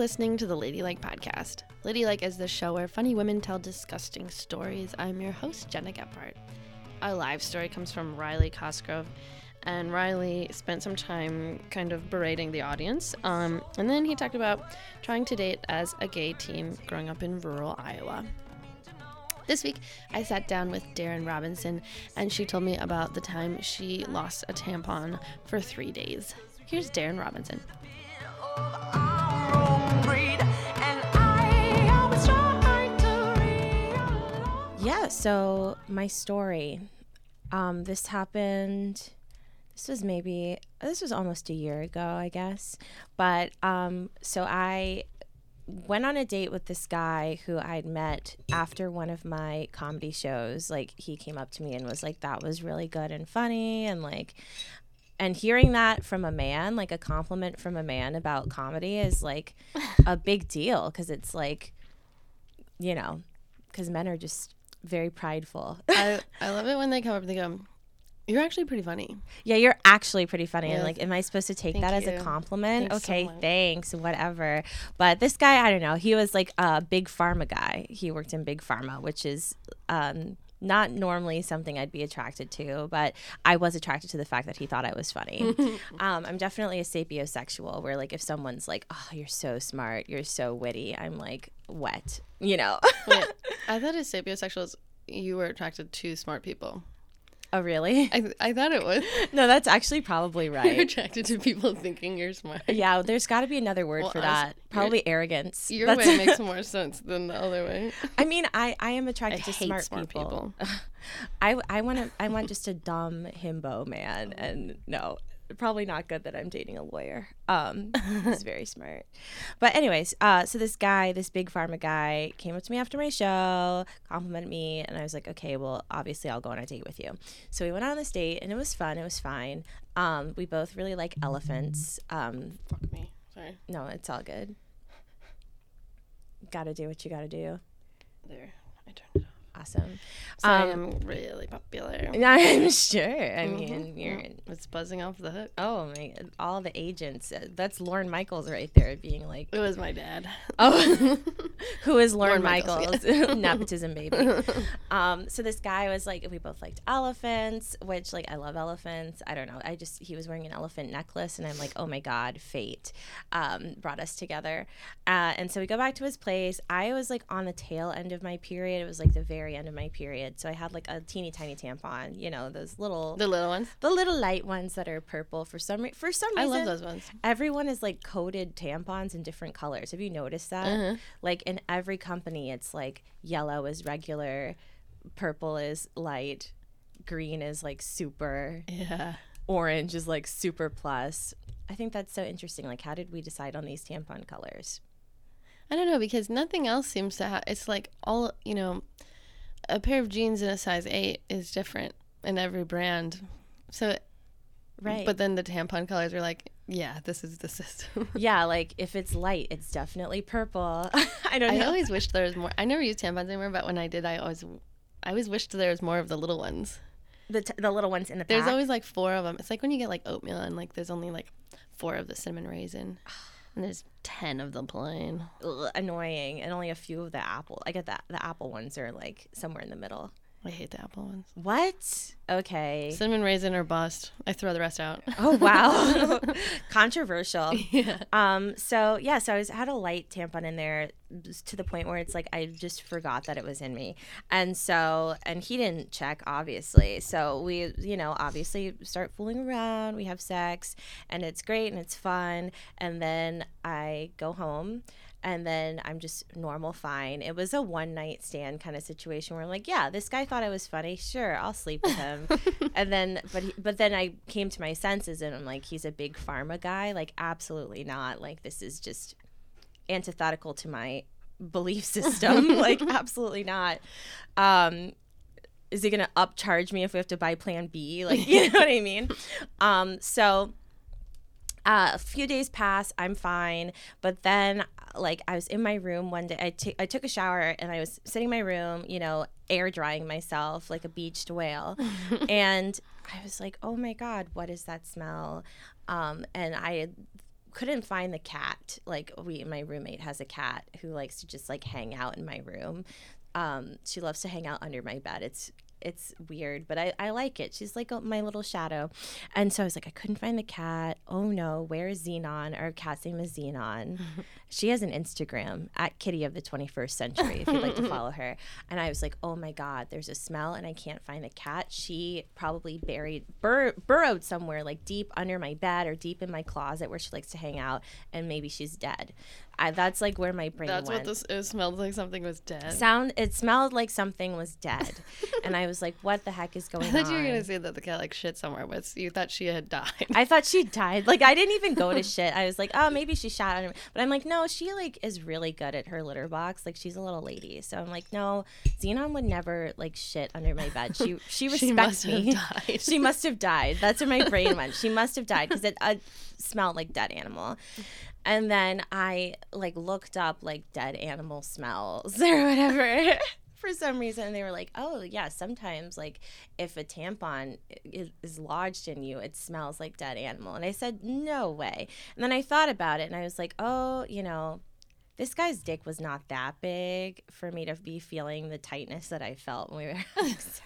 listening to the Ladylike Podcast. Ladylike is the show where funny women tell disgusting stories. I'm your host, Gena Gephart. Our live story comes from Riley Cosgrove, and Riley spent some time kind of berating the audience, and then he talked about trying to date as a gay teen growing up in rural Iowa. This week, I sat down with Daryn Robinson, and she told me about the time she lost a tampon for 3 days. Here's Daryn Robinson. Yeah, so my story, this was almost a year ago, I guess. But so I went on a date with this guy who I'd met after one of my comedy shows. Like, he came up to me and was like, that was really good and funny. And like, and hearing that from a man, like a compliment from a man about comedy is like a big deal, because it's like, you know, because men are just very prideful. I love it when they come up and they go, you're actually pretty funny. Yeah, you're actually pretty funny. Yeah. And like, am I supposed to take that as a compliment? Thanks, whatever. But this guy, I don't know, he was like a big pharma guy. He worked in big pharma, which is not normally something I'd be attracted to, but I was attracted to the fact that he thought I was funny. I'm definitely a sapiosexual, where like if someone's like, oh, you're so smart, you're so witty, I'm like, wet, you know. Wait, I thought as sapiosexuals, you were attracted to smart people. Oh, really? I thought it was. No, that's actually probably right. You're attracted to people thinking you're smart. Yeah, there's got to be another word for that. Probably arrogance. Your way makes more sense than the other way. I mean, I am attracted to smart people. I want just a dumb himbo man. And no, probably not good that I'm dating a lawyer. He's very smart. But anyways, so this guy, this big pharma guy, came up to me after my show, complimented me, and I was like, okay, well, obviously I'll go on a date with you. So we went on this date, and it was fun. It was fine. We both really like elephants. Fuck me. Sorry. No, it's all good. Gotta do what you gotta do. There. I turned it off. Awesome. So I am really popular. I'm sure. I mean, it's buzzing off the hook. Oh, my, all the agents. That's Lorne Michaels right there being like. It was my dad. Oh, who is Lorne Michaels? Yeah. Nepotism, baby. So this guy was like, we both liked elephants, which like I love elephants. I don't know. He was wearing an elephant necklace, and I'm like, oh my God, fate brought us together. And so we go back to his place. I was like on the tail end of my period. It was like the very end of my period, so I had like a teeny tiny tampon, you know, those little ones, the little light ones that are purple for some reason. I love those ones. Everyone is like coated tampons in different colors. Have you noticed that? Uh-huh. Like in every company, it's like yellow is regular, purple is light, green is like super, orange is like super plus. I think that's so interesting. Like, how did we decide on these tampon colors? I don't know, because nothing else seems to have. It's like all, you know. A pair of jeans in a size 8 is different in every brand. So, right. But then the tampon colors are like, yeah, this is the system. Yeah, like if it's light, it's definitely purple. I don't know. I always wished there was more. I never used tampons anymore, but when I did, I always wished there was more of the little ones. The little ones in the pack? There's always like 4 of them. It's like when you get like oatmeal and like there's only like 4 of the cinnamon raisin. And there's 10 of the plain. Ugh, annoying. And only a few of the apple. I get that. The apple ones are like somewhere in the middle. I hate the apple ones. What? Okay. Cinnamon raisin or bust. I throw the rest out. Oh, wow. Controversial. Yeah. So I had a light tampon in there to the point where it's like I just forgot that it was in me. And so, and he didn't check, obviously. So we, you know, obviously start fooling around. We have sex, and it's great, and it's fun. And then I go home. And then I'm just normal, fine. It was a one-night stand kind of situation where I'm like, yeah, this guy thought I was funny. Sure, I'll sleep with him. And then, but then I came to my senses, and I'm like, he's a big pharma guy. Like, absolutely not. Like, this is just antithetical to my belief system. Like, absolutely not. Is he going to upcharge me if we have to buy Plan B? Like, you know what I mean? A few days pass, I'm fine, but then, like, I was in my room one day, I took a shower, and I was sitting in my room, you know, air drying myself like a beached whale, and I was like, oh my God, what is that smell? And I couldn't find the cat. Like, my roommate has a cat who likes to just like hang out in my room. She loves to hang out under my bed. It's weird, but I like it. She's like my little shadow. And so I was like, I couldn't find the cat. Oh no, where is Xenon? Our cat's name is Xenon. She has an Instagram at kittyofthe21stcentury if you'd like to follow her. And I was like, oh my God, there's a smell and I can't find the cat. She probably burrowed somewhere like deep under my bed or deep in my closet where she likes to hang out, and maybe she's dead. That's like where my brain went. That's what this, it smelled like something was dead. It smelled like something was dead. And I was like, what the heck is going on? I thought you were going to say that the cat like shit somewhere, but you thought she had died. I thought she died. Like, I didn't even go to shit. I was like, oh, maybe she shot on her. But I'm like, no, she like is really good at her litter box. Like, she's a little lady. So I'm like, no, Xenon would never like shit under my bed. She respects me. She must have died. She must have died. That's where my brain went. She must have died because it smelled like dead animal. And then I like looked up like dead animal smells or whatever for some reason, and they were like, oh yeah, sometimes like if a tampon is lodged in you, it smells like dead animal. And I said, no way. And then I thought about it and I was like, oh, you know, this guy's dick was not that big for me to be feeling the tightness that I felt when we were having sex.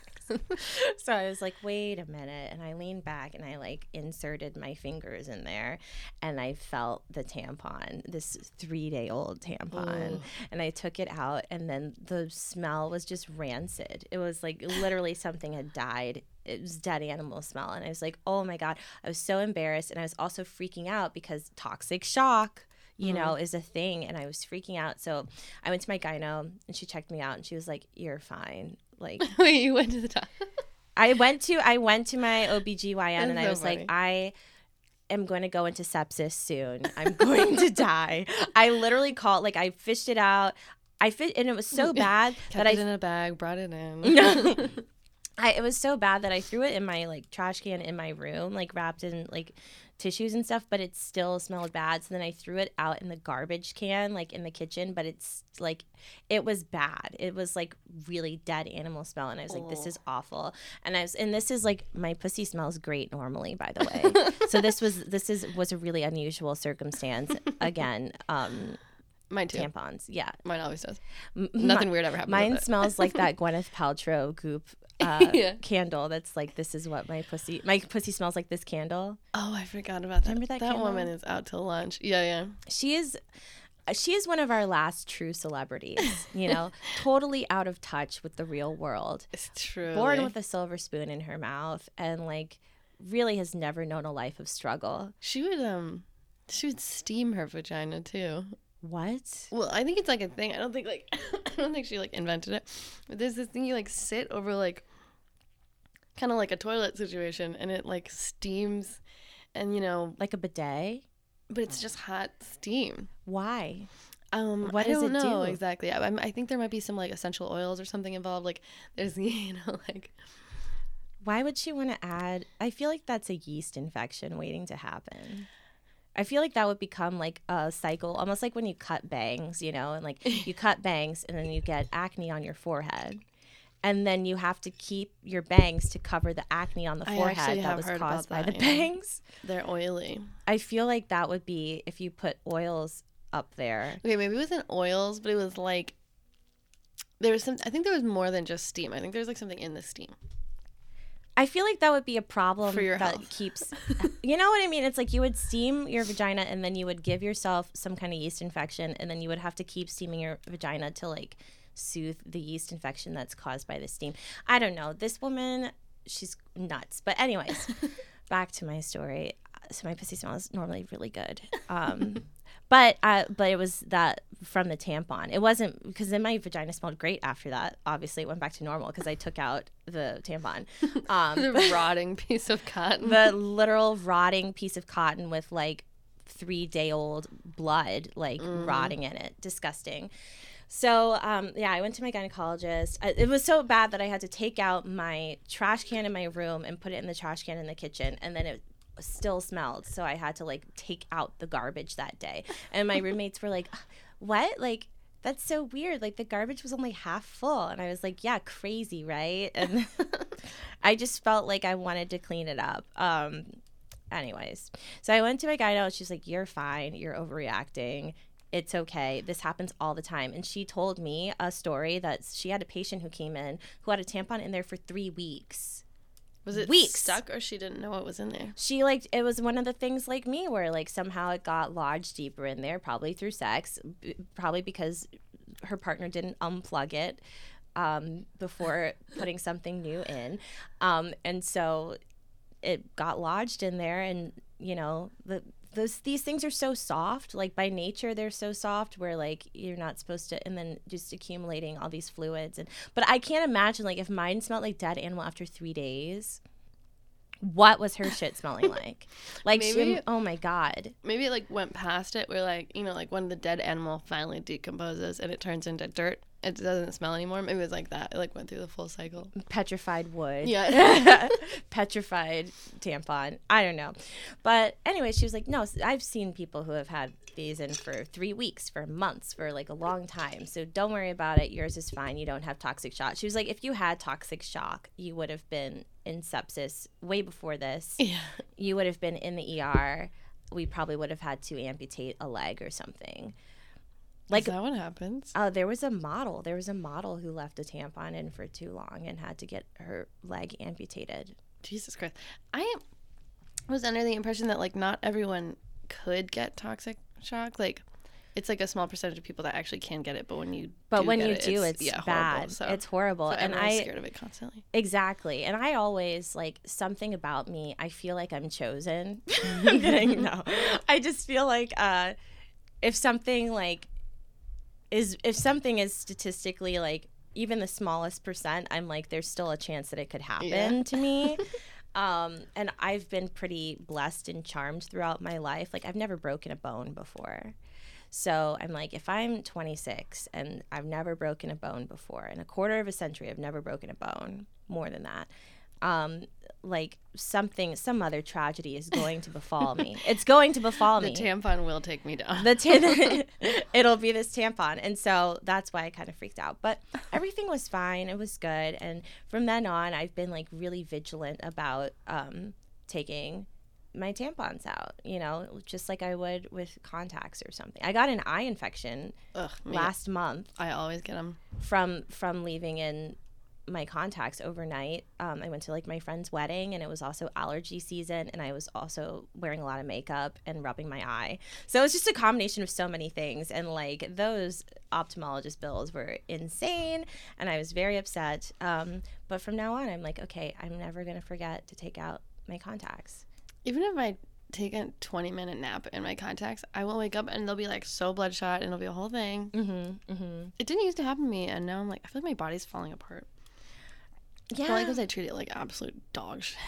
So I was like, wait a minute. And I leaned back and I like inserted my fingers in there and I felt the tampon, this 3-day-old tampon. Ooh. And I took it out and then the smell was just rancid. It was like literally something had died. It was dead animal smell. And I was like, oh my God. I was so embarrassed. And I was also freaking out because toxic shock, you know, is a thing. And I was freaking out. So I went to my gyno and she checked me out and she was like, you're fine. Like, wait, you went to the doctor? I went to my OBGYN and I was like, I am going to go into sepsis soon. I'm going to die. I literally called, like, I fished it out. And it was so bad that I kept it in a bag, brought it in. It was so bad that I threw it in my like trash can in my room, like wrapped in like tissues and stuff, but it still smelled bad. So then I threw it out in the garbage can, like in the kitchen, but it's like, it was bad. It was like really dead animal smell. And I was like, this is awful. And this is like, my pussy smells great normally, by the way. So this was a really unusual circumstance. Again, mine too. Tampons. Yeah. Mine always does. Nothing weird ever happened. Mine smells like that Gwyneth Paltrow goop candle that's like, this is what my pussy smells like, this candle. Oh, I forgot about that. Remember that candle? That woman is out to lunch. Yeah. She is one of our last true celebrities, you know, totally out of touch with the real world. It's true. Born with a silver spoon in her mouth and like really has never known a life of struggle. She would steam her vagina too. What? Well, I think it's like a thing. I don't think she like invented it. But there's this thing you like sit over like kind of like a toilet situation and it like steams and, you know, like a bidet, but it's just hot steam. Why? What does it do? I don't know exactly. I think there might be some like essential oils or something involved. Like there's, you know, like, why would she want to add? I feel like that's a yeast infection waiting to happen. I feel like that would become like a cycle, almost like when you cut bangs, you know, and like you cut bangs and then you get acne on your forehead. And then you have to keep your bangs to cover the acne on the forehead that was caused by the bangs. They're oily. I feel like that would be if you put oils up there. Okay, maybe it wasn't oils, but it was like I think there was more than just steam. I think there's like something in the steam. I feel like that would be a problem for your health. Keeps, you know what I mean? It's like you would steam your vagina and then you would give yourself some kind of yeast infection and then you would have to keep steaming your vagina to like soothe the yeast infection that's caused by the steam. I don't know. This woman, she's nuts. But anyways, back to my story. So my pussy smells normally really good. But it was that from the tampon. It wasn't because then my vagina smelled great after that. Obviously, it went back to normal because I took out the tampon. The rotting piece of cotton. The literal rotting piece of cotton with like 3-day-old blood like rotting in it. Disgusting. So, I went to my gynecologist. It was so bad that I had to take out my trash can in my room and put it in the trash can in the kitchen. And then it still smelled, so I had to like take out the garbage that day. And my roommates were like, what? Like, that's so weird. Like, the garbage was only half full. And I was like, yeah, crazy, right? And I just felt like I wanted to clean it up. Anyways, so I went to my gyno. She's like, you're fine. You're overreacting. It's okay. This happens all the time. And she told me a story that she had a patient who came in who had a tampon in there for 3 weeks. Was it stuck or she didn't know what was in there? She, like, it was one of the things like me where, like, somehow it got lodged deeper in there, probably through sex, probably because her partner didn't unplug it before putting something new in. And so it got lodged in there and, you know, these things are so soft, like by nature they're so soft where like you're not supposed to, and then just accumulating all these fluids. And but I can't imagine, like, if mine smelled like dead animal after 3 days, what was her shit smelling like? Like, maybe, she, oh my god, maybe it like went past it where, like, you know, like when the dead animal finally decomposes and it turns into dirt, it doesn't smell anymore. Maybe it was like that. It like went through the full cycle. Petrified wood. Yeah. Petrified tampon. I don't know. But anyway, she was like, no, I've seen people who have had these in for 3 weeks, for months, for like a long time. So don't worry about it. Yours is fine. You don't have toxic shock. She was like, if you had toxic shock, you would have been in sepsis way before this. Yeah. You would have been in the ER. We probably would have had to amputate a leg or something. Like, is that what happens? Oh, there was a model. There was a model who left a tampon in for too long and had to get her leg amputated. Jesus Christ. I was under the impression that, like, not everyone could get toxic shock. Like, it's like a small percentage of people that actually can get it, but when you do, it's bad. Horrible, so. It's horrible. So, and I'm scared of it constantly. Exactly. And I always, like, something about me, I feel like I'm chosen. I'm kidding. No. I just feel like if something is statistically, like, even the smallest percent, I'm like, there's still a chance that it could happen to me. And I've been pretty blessed and charmed throughout my life. Like, I've never broken a bone before. So I'm like, if I'm 26 and I've never broken a bone before, in a quarter of a century, I've never broken a bone, more than that. Like, some other tragedy is going to befall me. It's going to befall me. The tampon will take me down. It'll be this tampon. And so that's why I kind of freaked out. But everything was fine. It was good. And from then on, I've been, like, really vigilant about taking my tampons out, you know, just like I would with contacts or something. I got an eye infection last month. I always get them. From leaving in my contacts overnight. I went to, like, my friend's wedding, and it was also allergy season, and I was also wearing a lot of makeup and rubbing my eye. So it was just a combination of so many things, and, like, those ophthalmologist bills were insane, and I was very upset. But from now on, I'm like, okay, I'm never going to forget to take out my contacts. Even if I take a 20-minute nap in my contacts, I will wake up and they'll be, like, so bloodshot, and it'll be a whole thing. Mm-hmm, mm-hmm. It didn't used to happen to me, and now I'm like, I feel like my body's falling apart. Yeah. Probably because I treat it like absolute dog shit.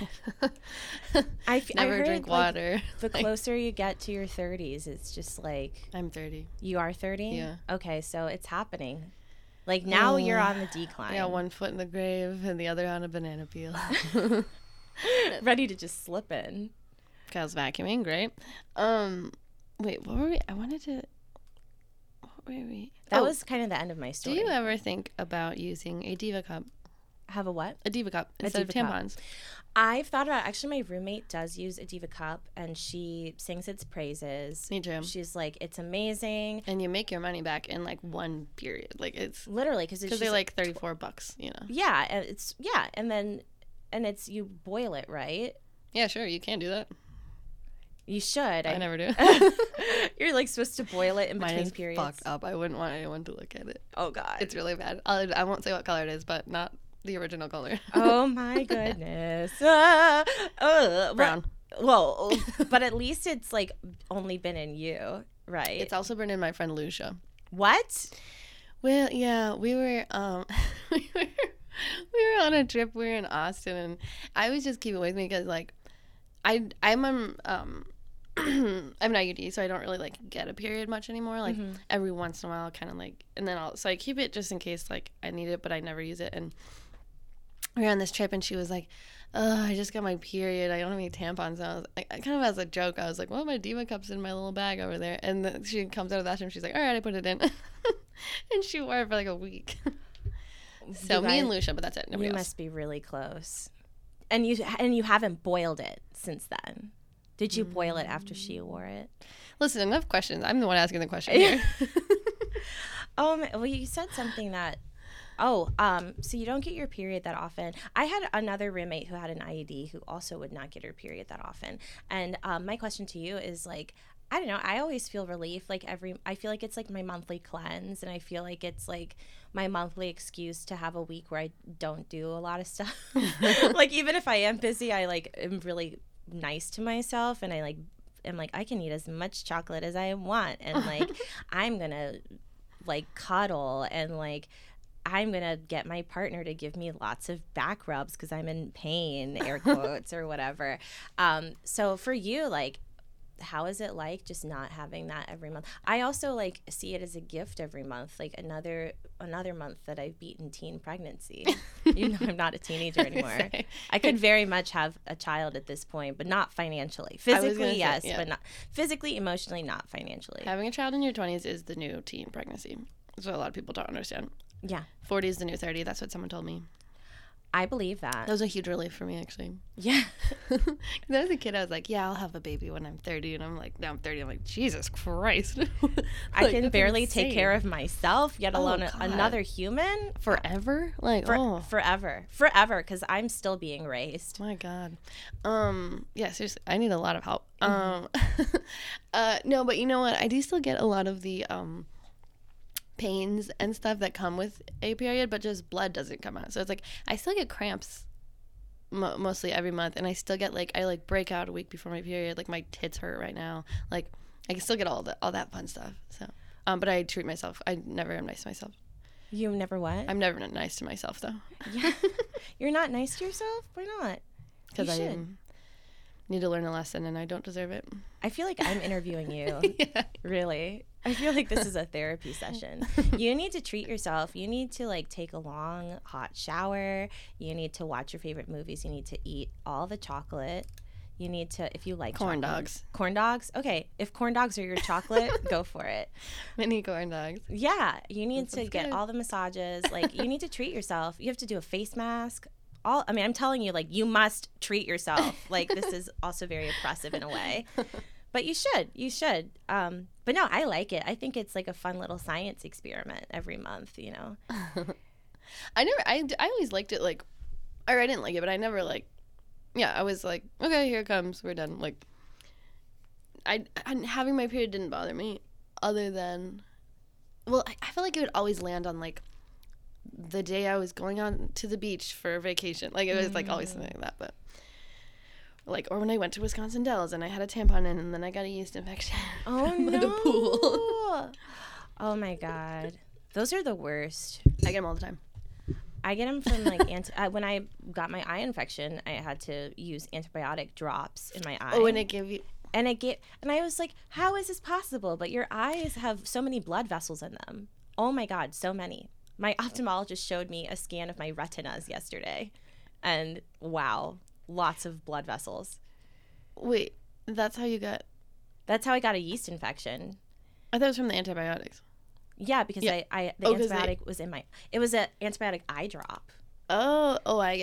I never drink water. Like, the closer you get to your 30s, it's just like... I'm 30. You are 30? Yeah. Okay, so it's happening. Like, now you're on the decline. Yeah, 1 foot in the grave and the other on a banana peel. Ready to just slip in. Kyle's vacuuming, great. Wait, what were we... I wanted to... What were we... That was kind of the end of my story. Do you ever think about using a diva cup? Have a what? A diva cup instead of tampons. I've thought about it. Actually, my roommate does use a diva cup, and she sings its praises. Me too. She's like, it's amazing. And you make your money back in, like, one period. Like, it's literally because they're like $34, you know. Yeah, and it's and then you boil it, right? Yeah, sure, you can do that. You should. I never do. You're, like, supposed to boil it in between periods. Mine is fucked up. I wouldn't want anyone to look at it. Oh God, it's really bad. I won't say what color it is, but not the original color. Oh my goodness. Brown. Well, but at least it's, like, only been in you, right? It's also been in my friend Lucia. What? Well, yeah, we were on a trip. We were in Austin, and I was just keeping it with me because, like, I'm I'm an IUD, so I don't really, like, get a period much anymore. Like, every once in a while, kind of, like, and then so I keep it just in case, like, I need it, but I never use it. And we were on this trip, and she was like, oh, I just got my period. I don't have any tampons. And I was like, kind of as a joke, I was like, well, my diva cup's in my little bag over there. And then she comes out of the bathroom. She's like, all right, I put it in. And she wore it for, like, a week. So me and Lucia, but that's it. Nobody else. You must be really close. And you haven't boiled it since then. Did you boil it after she wore it? Listen, enough questions. I'm the one asking the question here. Well, you said something that, so you don't get your period that often. I had another roommate who had an IUD who also would not get her period that often. And my question to you is, like, I don't know, I always feel relief. Like, I feel like it's like my monthly cleanse, and I feel like it's like my monthly excuse to have a week where I don't do a lot of stuff. Like, even if I am busy, I like am really nice to myself, and I like am like, I can eat as much chocolate as I want, and like I'm gonna like cuddle, and like I'm gonna get my partner to give me lots of back rubs because I'm in pain, air quotes, or whatever. So for you, like, how is it like just not having that every month? I also like see it as a gift every month, like another month that I've beaten teen pregnancy. You know, I'm not a teenager anymore. I could very much have a child at this point, but not financially. Physically, yes, say, yeah. But not physically, emotionally, not financially. Having a child in your 20s is the new teen pregnancy. That's what a lot of people don't understand. Yeah. 40 is the new 30. That's what someone told me. I believe that. That was a huge relief for me, actually. Yeah. Because as a kid, I was like, yeah, I'll have a baby when I'm 30. And I'm like, now I'm 30. I'm like, Jesus Christ. I can barely take care of myself, yet alone another human. Forever? Like, Forever. Forever, because I'm still being raised. My God. Yeah, seriously, I need a lot of help. No, but you know what? I do still get a lot of the pains and stuff that come with a period, but just blood doesn't come out. So it's like I still get cramps mostly every month, and I still get like I like break out a week before my period. Like my tits hurt right now. Like I can still get all that fun stuff. So, but I treat myself. I never am nice to myself. You never what? I'm never nice to myself though. Yeah, you're not nice to yourself. Why not? Because I am. Need to learn a lesson, and I don't deserve it. I feel like I'm interviewing you. Yeah. Really. I feel like this is a therapy session. You need to treat yourself. You need to, like, take a long, hot shower. You need to watch your favorite movies. You need to eat all the chocolate. You need to, if you like corn chocolate. Dogs. Corn dogs? Okay. If corn dogs are your chocolate, go for it. Mini corn dogs. Yeah. You need to get all the massages. Like, you need to treat yourself. You have to do a face mask. I mean, I'm telling you, like, you must treat yourself. Like, this is also very oppressive in a way. But you should. But no, I like it. I think it's like a fun little science experiment every month, you know. I always liked it, like, or I didn't like it, but I never, like, yeah, I was like, okay, here it comes, we're done. Like, having my period didn't bother me other than, well, I feel like it would always land on, like, the day I was going on to the beach for vacation. Like, it was, like, always something like that, but, like, or when I went to Wisconsin Dells and I had a tampon in and then I got a yeast infection. Oh, no. The pool. Oh, my God. Those are the worst. I get them all the time. I get them from, like, when I got my eye infection, I had to use antibiotic drops in my eye. Oh, and it gave you... And I was like, how is this possible? But your eyes have so many blood vessels in them. Oh, my God, so many. My ophthalmologist showed me a scan of my retinas yesterday, and wow, lots of blood vessels. Wait, that's how you got? That's how I got a yeast infection. I thought it was from the antibiotics. Yeah, because antibiotic was in my. It was an antibiotic eye drop. Like,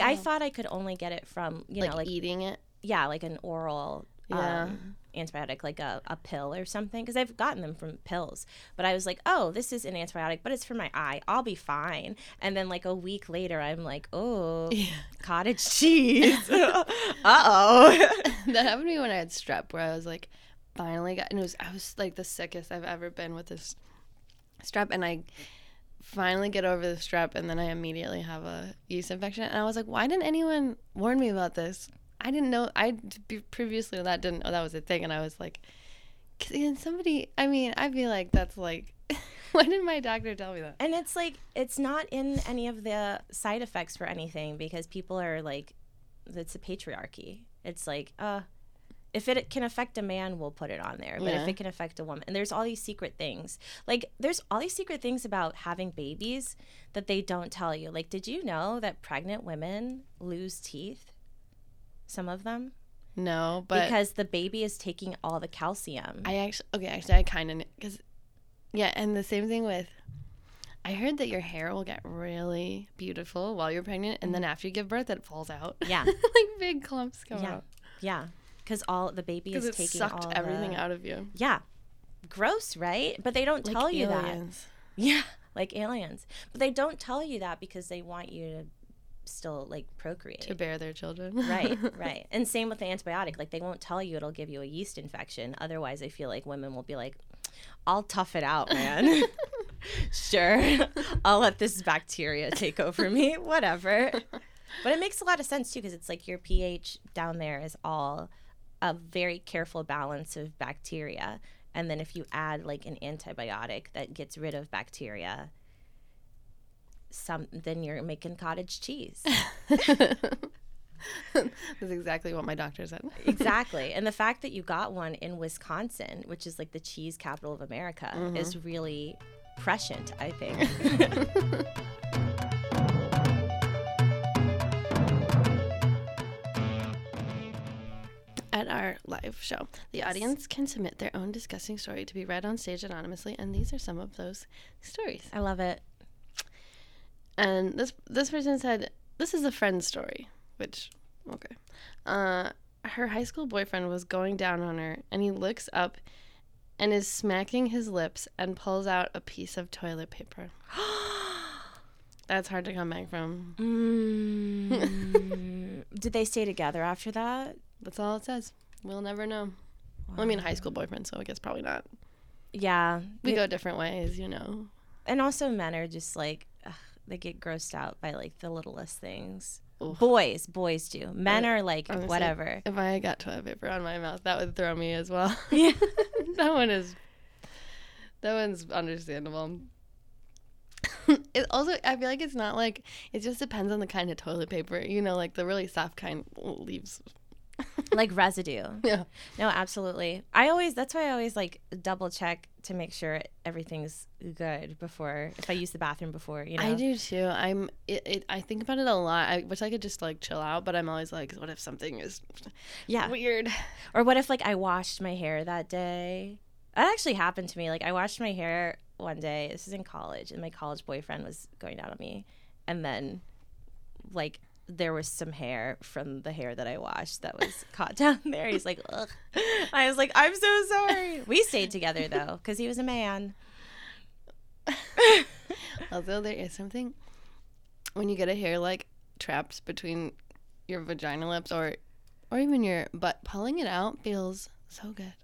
I thought I could only get it from like eating it. Yeah, like an oral. Yeah. Antibiotic, like a pill or something, because I've gotten them from pills, but I was like, oh, this is an antibiotic, but it's for my eye, I'll be fine. And then like a week later I'm like, oh yeah. Cottage cheese. That happened to me when I had strep, where I was like, finally got, and I was like the sickest I've ever been with this strep, and I finally get over the strep, and then I immediately have a yeast infection, and I was like, why didn't anyone warn me about this? I didn't know. I previously that was a thing, and I was like, I feel like that's like, why didn't my doctor tell me that? And it's like, it's not in any of the side effects for anything, because people are like, it's a patriarchy. It's like, if it can affect a man, we'll put it on there. But if it can affect a woman, and there's all these secret things. Like, there's all these secret things about having babies that they don't tell you. Like, did you know that pregnant women lose teeth? Some of them? No, but... Because the baby is taking all the calcium. I kind of... Because, yeah, and the same thing with... I heard that your hair will get really beautiful while you're pregnant, and then after you give birth, it falls out. Yeah. Like, big clumps come out. Yeah. Because all the baby is taking sucked all everything out of you. Yeah. Gross, right? But they don't tell you that. Yeah, like aliens. But they don't tell you that because they want you to still like procreate, to bear their children. right And same with the antibiotic, like they won't tell you it'll give you a yeast infection. Otherwise I feel like women will be like, I'll tough it out, man. Sure, I'll let this bacteria take over me, whatever. But it makes a lot of sense too, because it's like your pH down there is all a very careful balance of bacteria, and then if you add like an antibiotic that gets rid of bacteria, then you're making cottage cheese. That's exactly what my doctor said. Exactly. And the fact that you got one in Wisconsin, which is like the cheese capital of America, mm-hmm. is really prescient, I think. At our live show, the audience can submit their own disgusting story to be read on stage anonymously, and these are some of those stories. I love it. And this person said, this is a friend's story, which, okay. Her high school boyfriend was going down on her, and he looks up and is smacking his lips and pulls out a piece of toilet paper. That's hard to come back from. Did they stay together after that? That's all it says. We'll never know. Wow. Well, I mean, high school boyfriend, so I guess probably not. Yeah. We go different ways, you know. And also men are just like... They get grossed out by, like, the littlest things. Oof. Boys do. Men are like, honestly, whatever. If I got toilet paper on my mouth, that would throw me as well. Yeah. That one's understandable. It also, I feel like it's not like, it just depends on the kind of toilet paper. You know, like the really soft kind leaves. Like residue. Yeah. No, absolutely. That's why I always like double check to make sure everything's good before, if I use the bathroom before, you know. I do too. I think about it a lot. I wish I could just like chill out, but I'm always like, what if something is weird? Or what if like I washed my hair that day? That actually happened to me. Like I washed my hair one day. This is in college, and my college boyfriend was going down on me. And then like, there was some hair from the hair that I washed that was caught down there. He's like, ugh. I was like, I'm so sorry. We stayed together, though, because he was a man. Although there is something, when you get a hair, like, trapped between your vagina lips or even your butt, pulling it out feels so good.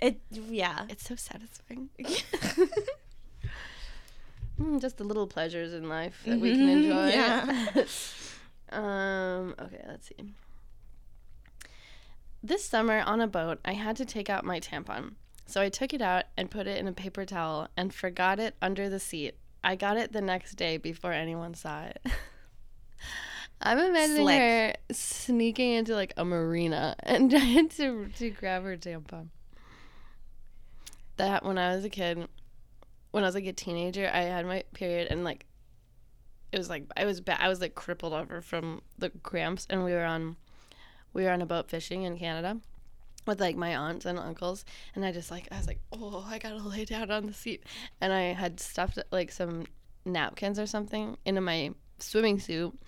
It's so satisfying. Just the little pleasures in life that we can enjoy. Yeah. Okay, let's see. This summer on a boat, I had to take out my tampon. So I took it out and put it in a paper towel and forgot it under the seat. I got it the next day before anyone saw it. I'm imagining her sneaking into like a marina and trying to grab her tampon. That when I was a kid, when I was like a teenager, I had my period and like, it was like I was like crippled over from the cramps, and we were on a boat fishing in Canada with like my aunts and uncles, and I was like, oh, I gotta lay down on the seat, and I had stuffed like some napkins or something into my swimming suit,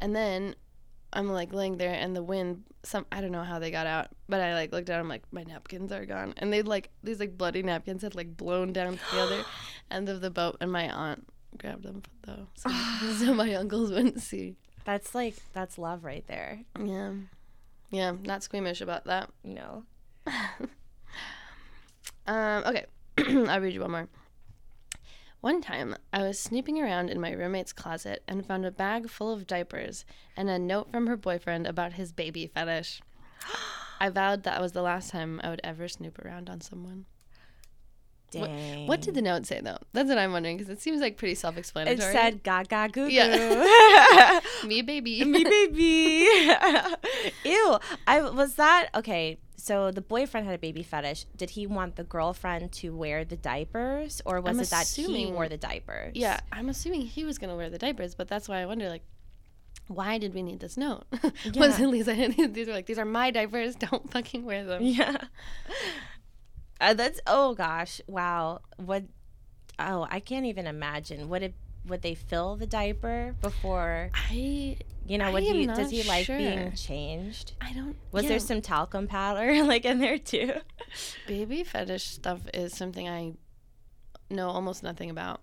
and then I'm like laying there, and the wind, I don't know how they got out, but I like looked down, I'm like, my napkins are gone, and they'd like these like bloody napkins had like blown down to the other end of the boat, and my aunt grabbed them though, so my uncles wouldn't see. That's love right there. Yeah, not squeamish about that. No. Okay, I'll read you one more. One time, I was snooping around in my roommate's closet and found a bag full of diapers and a note from her boyfriend about his baby fetish. I vowed that was the last time I would ever snoop around on someone. What did the note say, though? That's what I'm wondering, because it seems like pretty self-explanatory. It said, "Gaga goo goo." Yeah. Me baby. Ew. Okay, so the boyfriend had a baby fetish. Did he want the girlfriend to wear the diapers, or was it that he wore the diapers? Yeah, I'm assuming he was going to wear the diapers, but that's why I wonder, like, why did we need this note? Yeah. Was it Lisa? These were like, these are my diapers. Don't fucking wear them. Yeah. That's, oh gosh, wow. What? Oh, I can't even imagine. Would they fill the diaper before? I You know, what does he like being changed? I don't. Was there some talcum powder like in there too? Baby fetish stuff is something I know almost nothing about.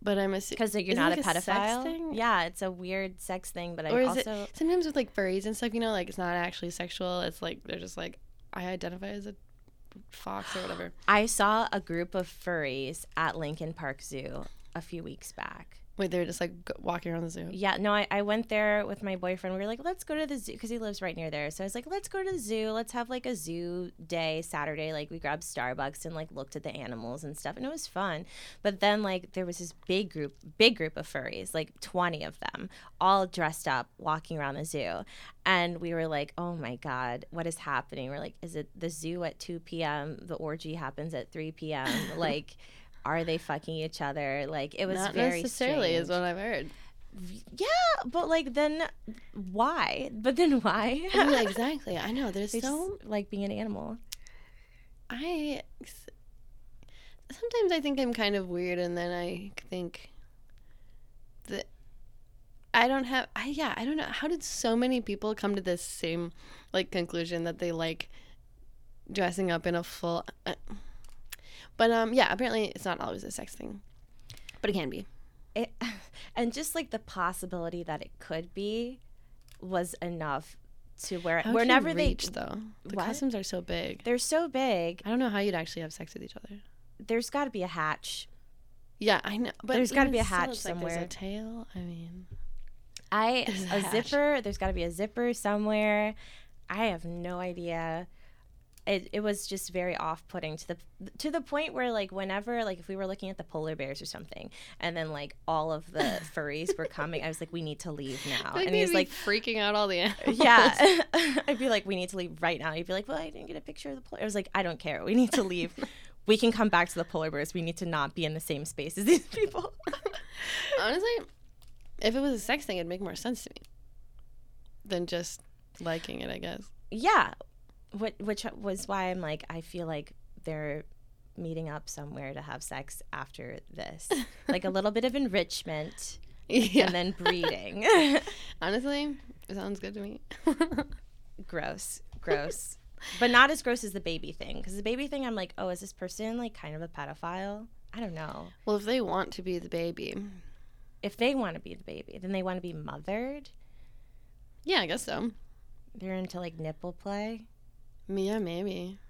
But I'm assuming because you're not a pedophile. Thing? Yeah, it's a weird sex thing. But I also it, sometimes with like furries and stuff, you know, like it's not actually sexual. It's like they're just like I identify as a fox or whatever. I saw a group of furries at Lincoln Park Zoo a few weeks back. Wait, they were just, like, walking around the zoo? Yeah, no, I went there with my boyfriend. We were like, let's go to the zoo, because he lives right near there. So I was like, let's go to the zoo. Let's have, like, a zoo day Saturday. Like, we grabbed Starbucks and, like, looked at the animals and stuff, and it was fun. But then, like, there was this big group of furries, like 20 of them, all dressed up, walking around the zoo. And we were like, oh, my God, what is happening? We're like, is it the zoo at 2 p.m.? The orgy happens at 3 p.m. Like... Are they fucking each other? Like, it was not very necessarily strange. Is what I've heard. Yeah, but like then why? But then why? Yeah, exactly. I know. There's so like being an animal. Sometimes I think I'm kind of weird, and then I think that I don't have. I don't know. How did so many people come to this same like conclusion that they like dressing up in a full? But, yeah, apparently it's not always a sex thing, but it can be. And just, like, the possibility that it could be was enough to where – whenever they – reach, though? The customs are so big. They're so big. I don't know how you'd actually have sex with each other. There's got to be a hatch. Yeah, I know. But there's got to be a hatch somewhere. Like there's a tail. I mean – zipper. There's got to be a zipper somewhere. I have no idea. It was just very off-putting to the point where, like, whenever, like, if we were looking at the polar bears or something, and then, like, all of the furries were coming, I was like, we need to leave now. Like, and he's like freaking out all the animals. Yeah. I'd be like, we need to leave right now. He'd be like, well, I didn't get a picture of the polar. I was like, I don't care. We need to leave. We can come back to the polar bears. We need to not be in the same space as these people. Honestly, if it was a sex thing, it'd make more sense to me than just liking it, I guess. Yeah. Which was why I'm like, I feel like they're meeting up somewhere to have sex after this. Like a little bit of enrichment and then breeding. Honestly, it sounds good to me. Gross. But not as gross as the baby thing. Because the baby thing, I'm like, oh, is this person like kind of a pedophile? I don't know. Well, if they want to be the baby. If they want to be the baby, then they want to be mothered? Yeah, I guess so. They're into like nipple play? Yeah, maybe.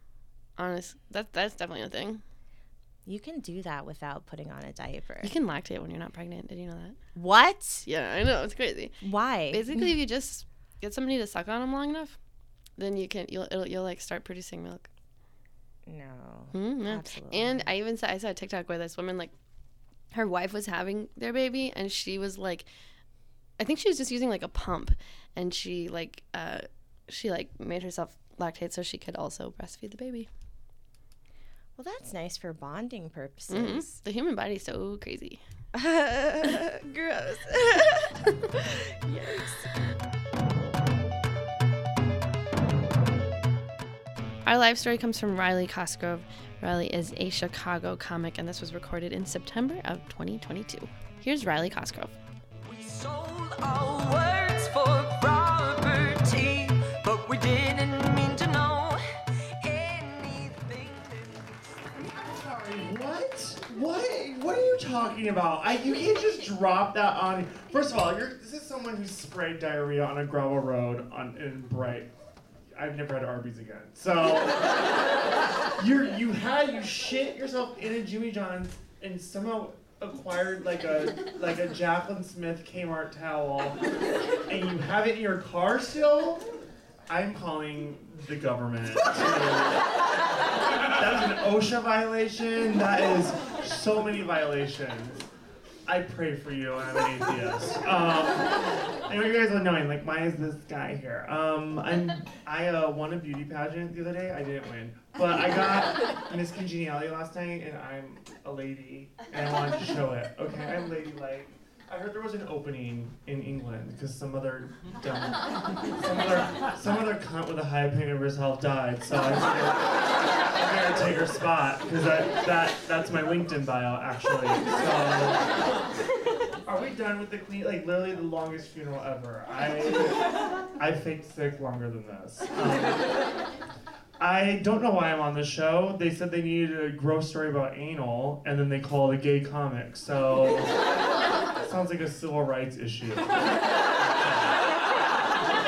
Honestly, that's definitely a thing. You can do that without putting on a diaper. You can lactate when you're not pregnant. Did you know that? What? Yeah, I know. It's crazy. Why? Basically, if you just get somebody to suck on them long enough, then you'll like start producing milk. No. Mm-hmm. Absolutely. And I saw a TikTok where this woman, like, her wife was having their baby, and she was like, I think she was just using like a pump, and she made herself lactate so she could also breastfeed the baby. Well, that's nice for bonding purposes. Mm-hmm. The human body's so crazy. Gross. Yikes. Our live story comes from Riley Cosgrove. Riley is a Chicago comic, and this was recorded in September of 2022. Here's Riley Cosgrove. We sold our words for property, but we didn't. What are you talking about? You can't just drop that on. First of all, this is someone who sprayed diarrhea on a gravel road in Bright. I've never had Arby's again. So you shit yourself in a Jimmy John's and somehow acquired like a Jaclyn Smith Kmart towel, and you have it in your car still. I'm calling the government. That is an OSHA violation. That is so many violations. I pray for you. I'm an atheist. I know you guys are knowing, like, why is this guy here? I won a beauty pageant the other day. I didn't win. But I got Miss Congeniality last night, and I'm a lady, and I wanted to show it. Okay, I'm ladylike. I heard there was an opening in England because some other cunt with a high opinion of herself died. So I'm gonna take her spot because that's my LinkedIn bio actually. So Are we done with the queen? Like, literally the longest funeral ever. I faked sick longer than this. I don't know why I'm on this show. They said they needed a gross story about anal, and then they called it a gay comic, so... sounds like a civil rights issue.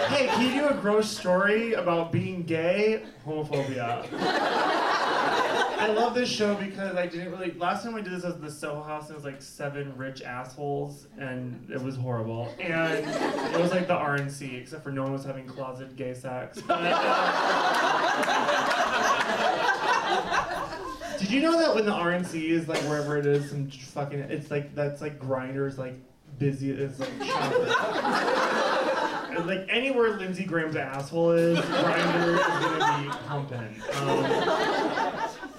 Hey, can you do a gross story about being gay? Homophobia. I love this show because I didn't really... Last time I did this was the Soho House, and it was like 7 rich assholes, and it was horrible. And it was like the RNC, except for no one was having closet gay sex. But, did you know that when the RNC is like wherever it is, some fucking... It's like, that's like Grindr's like busy, it's like shopping. Like anywhere Lindsey Graham's asshole is, Grindr is gonna be pumping.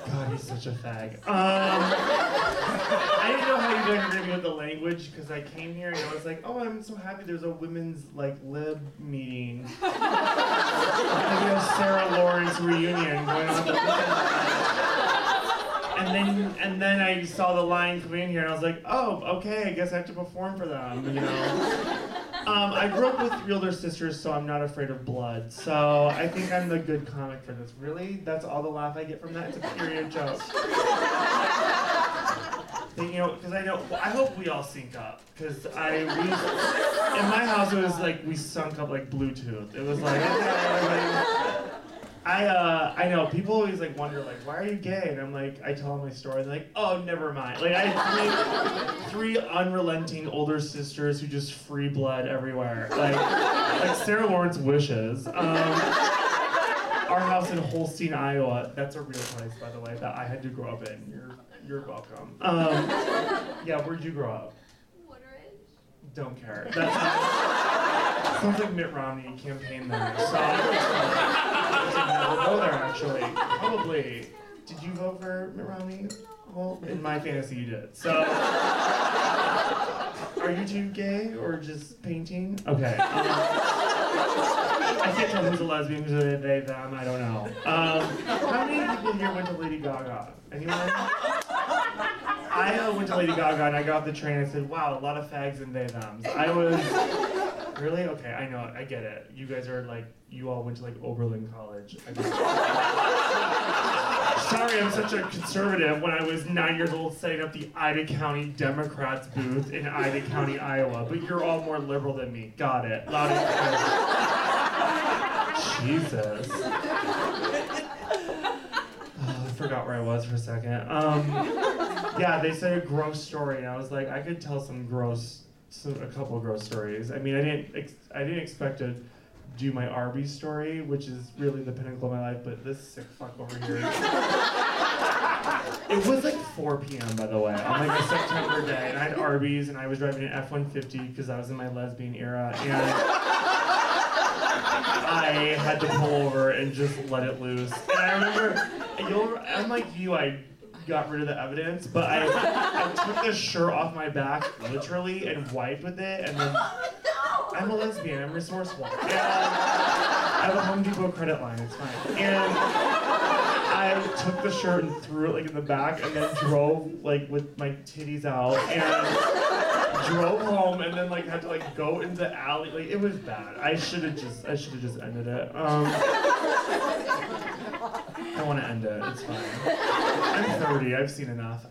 God, he's such a fag. I didn't know how you guys were gonna be with the language, because I came here and I was like, oh, I'm so happy there's a women's like lib meeting. We have Sarah Lawrence reunion going on. And then I saw the line come in here and I was like, oh, okay, I guess I have to perform for them, you know. I grew up with three older sisters, so I'm not afraid of blood. So I think I'm the good comic for this. Really? That's all the laugh I get from that? It's a period joke. And, you know, because I know, well, I hope we all sync up. Because in my house, it was like, we sunk up like Bluetooth. It was like, I know, people always like wonder, like, why are you gay? And I'm like, I tell them my story, they're like, oh, never mind. Like, I have three unrelenting older sisters who just free blood everywhere. Like Sarah Lawrence wishes. Our house in Holstein, Iowa, that's a real place, by the way, that I had to grow up in. You're welcome. Yeah, where'd you grow up? Woodridge. Don't care. Sounds like Mitt Romney campaigned there. So I'll go there actually. Probably. Did you vote for Mitt Romney? Well, in my fantasy you did. So are you two gay or just painting? Okay. I can't tell who's a lesbian, who's a they, them, I don't know. How many people here went to Lady Gaga? Anyone? I went to Lady Gaga and I got off the train and I said, wow, a lot of fags and they, thems. I was... Really? Okay, I know, I get it. You guys are like, you all went to like Oberlin College. Sorry, I'm such a conservative when I was 9 years old setting up the Ida County Democrats booth in Ida County, Iowa. But you're all more liberal than me. Got it. Loud and clear. Jesus. Oh, I forgot where I was for a second. Yeah, they said a gross story, and I was like, I could tell some gross... So a couple of gross stories. I mean, I didn't expect to do my Arby's story, which is really the pinnacle of my life, but this sick fuck over here. It was like 4 p.m., by the way, on like a September day, and I had Arby's, and I was driving an F-150 because I was in my lesbian era, and I had to pull over and just let it loose. And I remember, I'm like you, I got rid of the evidence, but I took this shirt off my back, literally, and wiped with it, and then, oh, no. I'm a lesbian, I'm resourceful. And I have a Home Depot credit line, it's fine. And I took the shirt and threw it like in the back, and then drove like with my titties out, and drove home, and then like had to like go in the alley. Like, it was bad. I should have just ended it. I want to end it, it's fine. I'm 30, I've seen enough.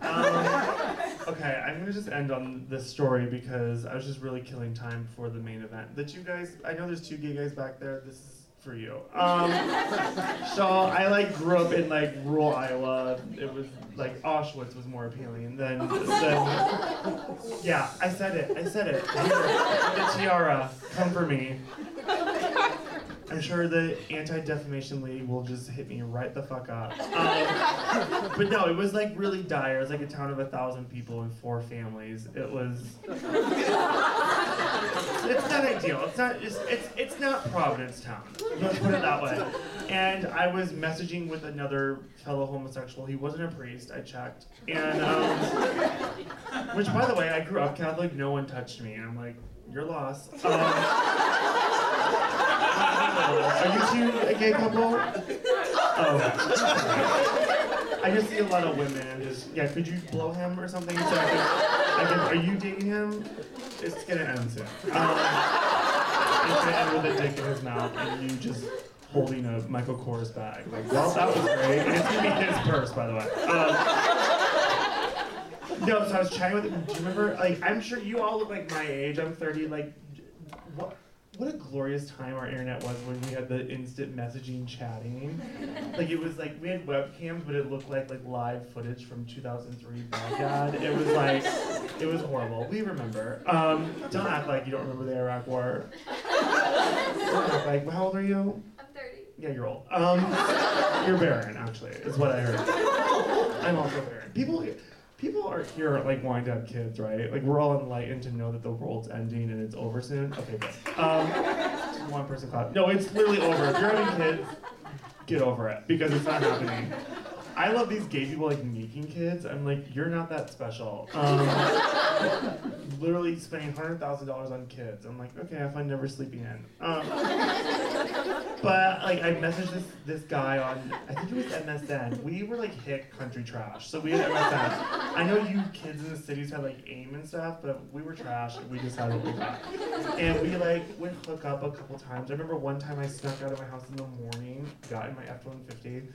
Okay, I'm gonna just end on this story because I was just really killing time for the main event. That you guys, I know there's 2 gay guys back there, this is for you. So I like grew up in like rural Iowa. It was like Auschwitz was more appealing than, yeah, I said it. The tiara, come for me. I'm sure the Anti-Defamation League will just hit me right the fuck up. But no, it was like really dire. It was like a town of 1,000 people and 4 families. It was... It's not ideal. It's not Providence Town. Let's put it that way. And I was messaging with another fellow homosexual. He wasn't a priest, I checked. And, which, by the way, I grew up Catholic. No one touched me. And I'm like, you're lost. Are you two a gay couple? Oh. I just see a lot of women and just, yeah, could you blow him or something? So I can, are you dating him? It's gonna end soon. It's gonna end with a dick in his mouth and you just holding a Michael Kors bag. Like, well, that was great. And it's gonna be his purse, by the way. No, so I was chatting with him. Do you remember, like, I'm sure you all look like my age. I'm 30, like, what a glorious time our internet was when we had the instant messaging chatting. Like, it was like, we had webcams, but it looked like live footage from 2003 Baghdad. It was like, it was horrible. We remember. Don't act like you don't remember the Iraq War. Don't act like, how old are you? I'm 30. Yeah, you're old. You're barren, actually, is what I heard. I'm also barren. People are here, like, wanting to have kids, right? Like, we're all enlightened to know that the world's ending and it's over soon. Okay, good. One person clapped. No, it's literally over. If you're having kids, get over it, because it's not happening. I love these gay people, like, making kids. I'm like, you're not that special. Literally spending $100,000 on kids. I'm like, okay, I find never sleeping in. But, like, I messaged this guy on, I think it was MSN. We were, like, hick country trash, so we had MSN. I know you kids in the cities had, like, AIM and stuff, but we were trash, and we just had what we got. And we, like, would hook up a couple times. I remember one time I snuck out of my house in the morning, got in my F-150,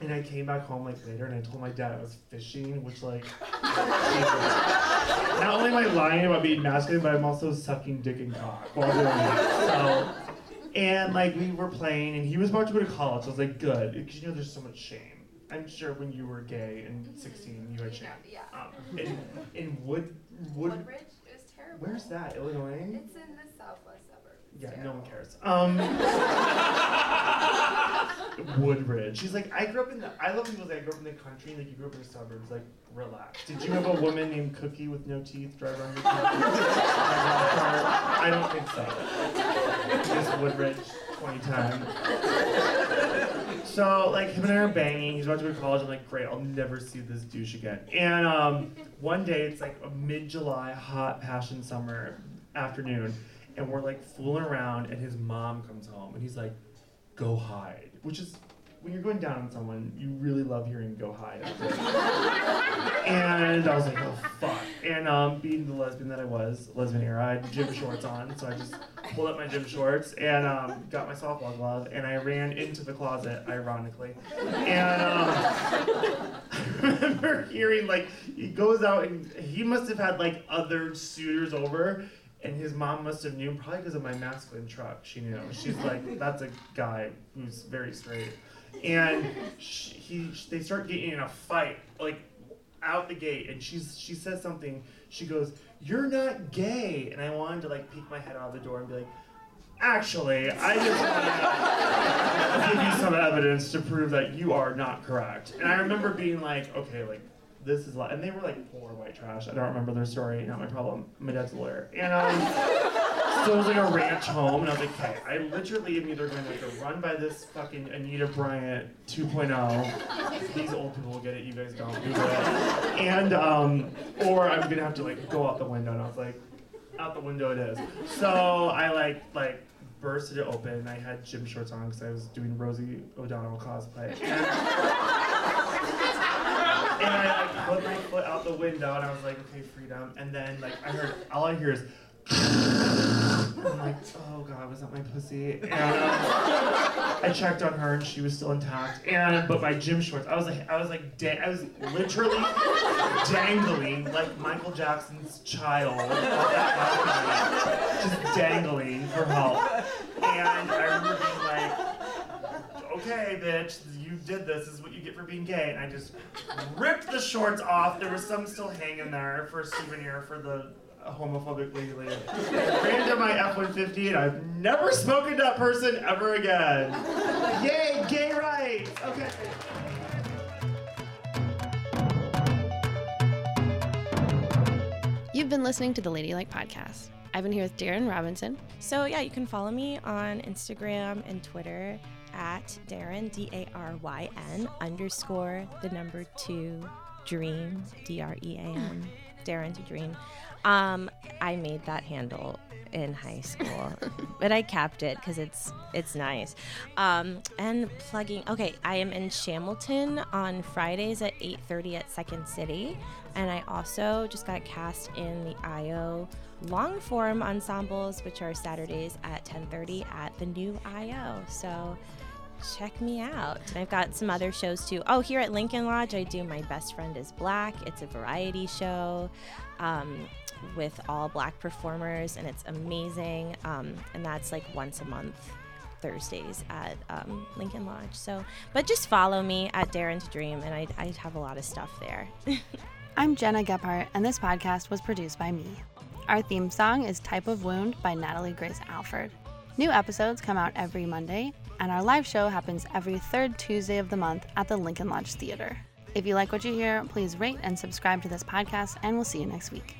and I came back home, like, later, and I told my dad I was fishing, which, like, not only am I lying about being masculine, but I'm also sucking dick and cock while doing it. So, and, like, we were playing, and he was about to go to college, so I was like, good, because, you know, there's so much shame. I'm sure when you were gay and 16, you had shame. Yeah. In Woodridge, it was terrible. Where's that, Illinois? It's in the southwest suburbs. Yeah, terrible. No one cares. Woodridge. She's like, I love people that I grew up in the country, and like, you grew up in the suburbs, like, relax. Did you have a woman named Cookie with no teeth drive around your car? I don't think so. Just Woodridge 2010. So, like, him and I are banging, he's about to go to college, I'm like, great, I'll never see this douche again. And one day, it's like a mid-July, hot passion summer afternoon, and we're like fooling around, and his mom comes home, and he's like, go hide, which is, when you're going down on someone, you really love hearing go hide. And I was like, oh, fuck. And being the lesbian that I was, lesbian era, I had gym shorts on, so I just pulled up my gym shorts and got my softball glove, and I ran into the closet, ironically. And I remember hearing, like, he goes out, and he must have had, like, other suitors over, and his mom must have known, probably because of my masculine truck, she knew. She's like, that's a guy who's very straight. And they start getting in a fight, like, out the gate. And she says something. She goes, you're not gay. And I wanted to, like, peek my head out of the door and be like, actually, I just want to give you some evidence to prove that you are not correct. And I remember being like, okay, like, this is and they were like poor white trash. I don't remember their story, not my problem. My dad's a lawyer. And so it was like a ranch home, and I was like, okay, I literally am either going to have to run by this fucking Anita Bryant 2.0. These old people will get it, you guys don't. Google it. And, or I'm going to have to, like, go out the window. And I was like, out the window it is. So I, like, bursted it open, and I had gym shorts on because I was doing Rosie O'Donnell cosplay. And I, like, put my foot out the window, and I was like, okay, freedom. And then, like, I heard, all I hear is, I'm like, oh God, was that my pussy? And I checked on her, and she was still intact. And but my gym shorts, I was literally dangling like Michael Jackson's child, just dangling for help. And I remember being like, okay, bitch, you did this. This is what you get for being gay. And I just ripped the shorts off. There was some still hanging there for a souvenir for the homophobic lady later. Ran into my F-150, and I've never spoken to that person ever again. Yay, gay rights! Okay. You've been listening to the Ladylike Podcast. I've been here with Daryn Robinson. So, yeah, you can follow me on Instagram and Twitter at Daryn, DARYN_2 Dream, DREAM. Daryn to Dream. I made that handle in high school, but I kept it because it's nice. And plugging. Okay, I am in Shamilton on Fridays at 8:30 at Second City, and I also just got cast in the IO long form ensembles, which are Saturdays at 10:30 at the new IO. So check me out. I've got some other shows too. Oh, here at Lincoln Lodge, I do My Best Friend is Black. It's a variety show with all Black performers, and it's amazing. And that's like once a month, Thursdays at Lincoln Lodge. So, but just follow me at Daryn to Dream, and I have a lot of stuff there. I'm Gena Gephart, and this podcast was produced by me. Our theme song is Type of Wound by Natalie Grace Alford. New episodes come out every Monday, and our live show happens every third Tuesday of the month at the Lincoln Lodge Theater. If you like what you hear, please rate and subscribe to this podcast, and we'll see you next week.